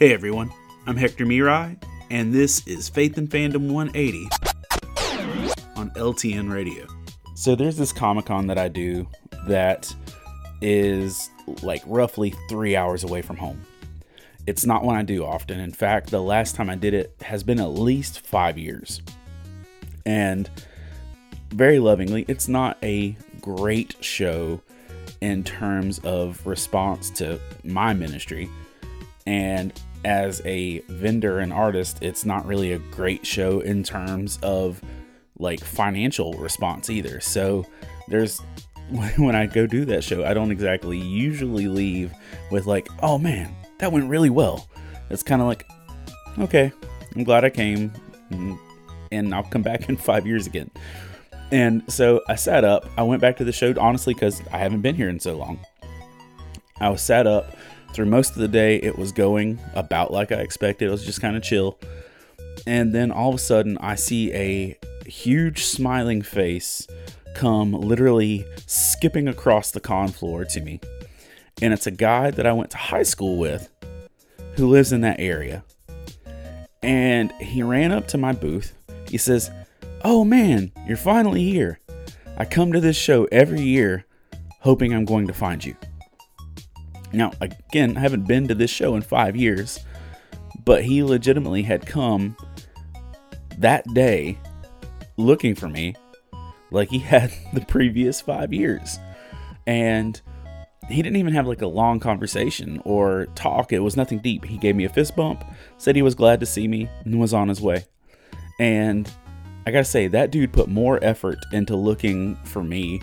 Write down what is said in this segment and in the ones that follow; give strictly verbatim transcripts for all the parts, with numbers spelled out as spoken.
Hey everyone, I'm Hector Mirai, and this is Faith and Fandom one eighty on L T N Radio. So there's this Comic-Con that I do that is like roughly three hours away from home. It's not one I do often. In fact, the last time I did it has been at least five years. And very lovingly, it's not a great show in terms of response to my ministry. And as a vendor and artist, it's not really a great show in terms of like financial response either. So there's, when I go do that show, I don't exactly usually leave with like, oh man, that went really well. It's kind of like, okay, I'm glad I came and I'll come back in five years again. And so I sat up, I went back to the show, honestly, because I haven't been here in so long. I was sat up through most of the day. It was going about like I expected. It was just kind of chill. And then all of a sudden I see a huge smiling face come literally skipping across the con floor to me. And it's a guy that I went to high school with who lives in that area. And he ran up to my booth. He says, "Oh man, you're finally here. I come to this show every year hoping I'm going to find you." Now, again, I haven't been to this show in five years, but he legitimately had come that day looking for me like he had the previous five years. And he didn't even have like a long conversation or talk. It was nothing deep. He gave me a fist bump, said he was glad to see me, and was on his way. And I gotta say, that dude put more effort into looking for me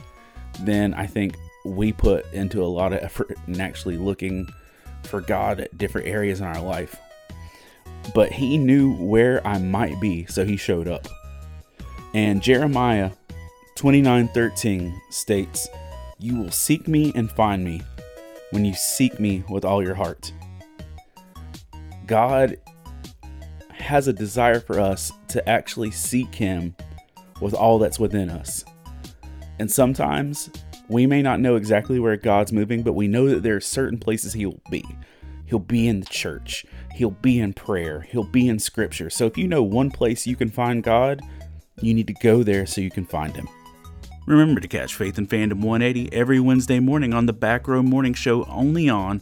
than I think we put into a lot of effort in actually looking for God at different areas in our life. But he knew where I might be, so he showed up. And Jeremiah twenty-nine thirteen states, "You will seek me and find me when you seek me with all your heart." God has a desire for us to actually seek him with all that's within us. And sometimes we may not know exactly where God's moving, but we know that there are certain places he will be. He'll be in the church. He'll be in prayer. He'll be in scripture. So if you know one place you can find God, you need to go there so you can find him. Remember to catch Faith and Fandom one eighty every Wednesday morning on the Back Row Morning Show, only on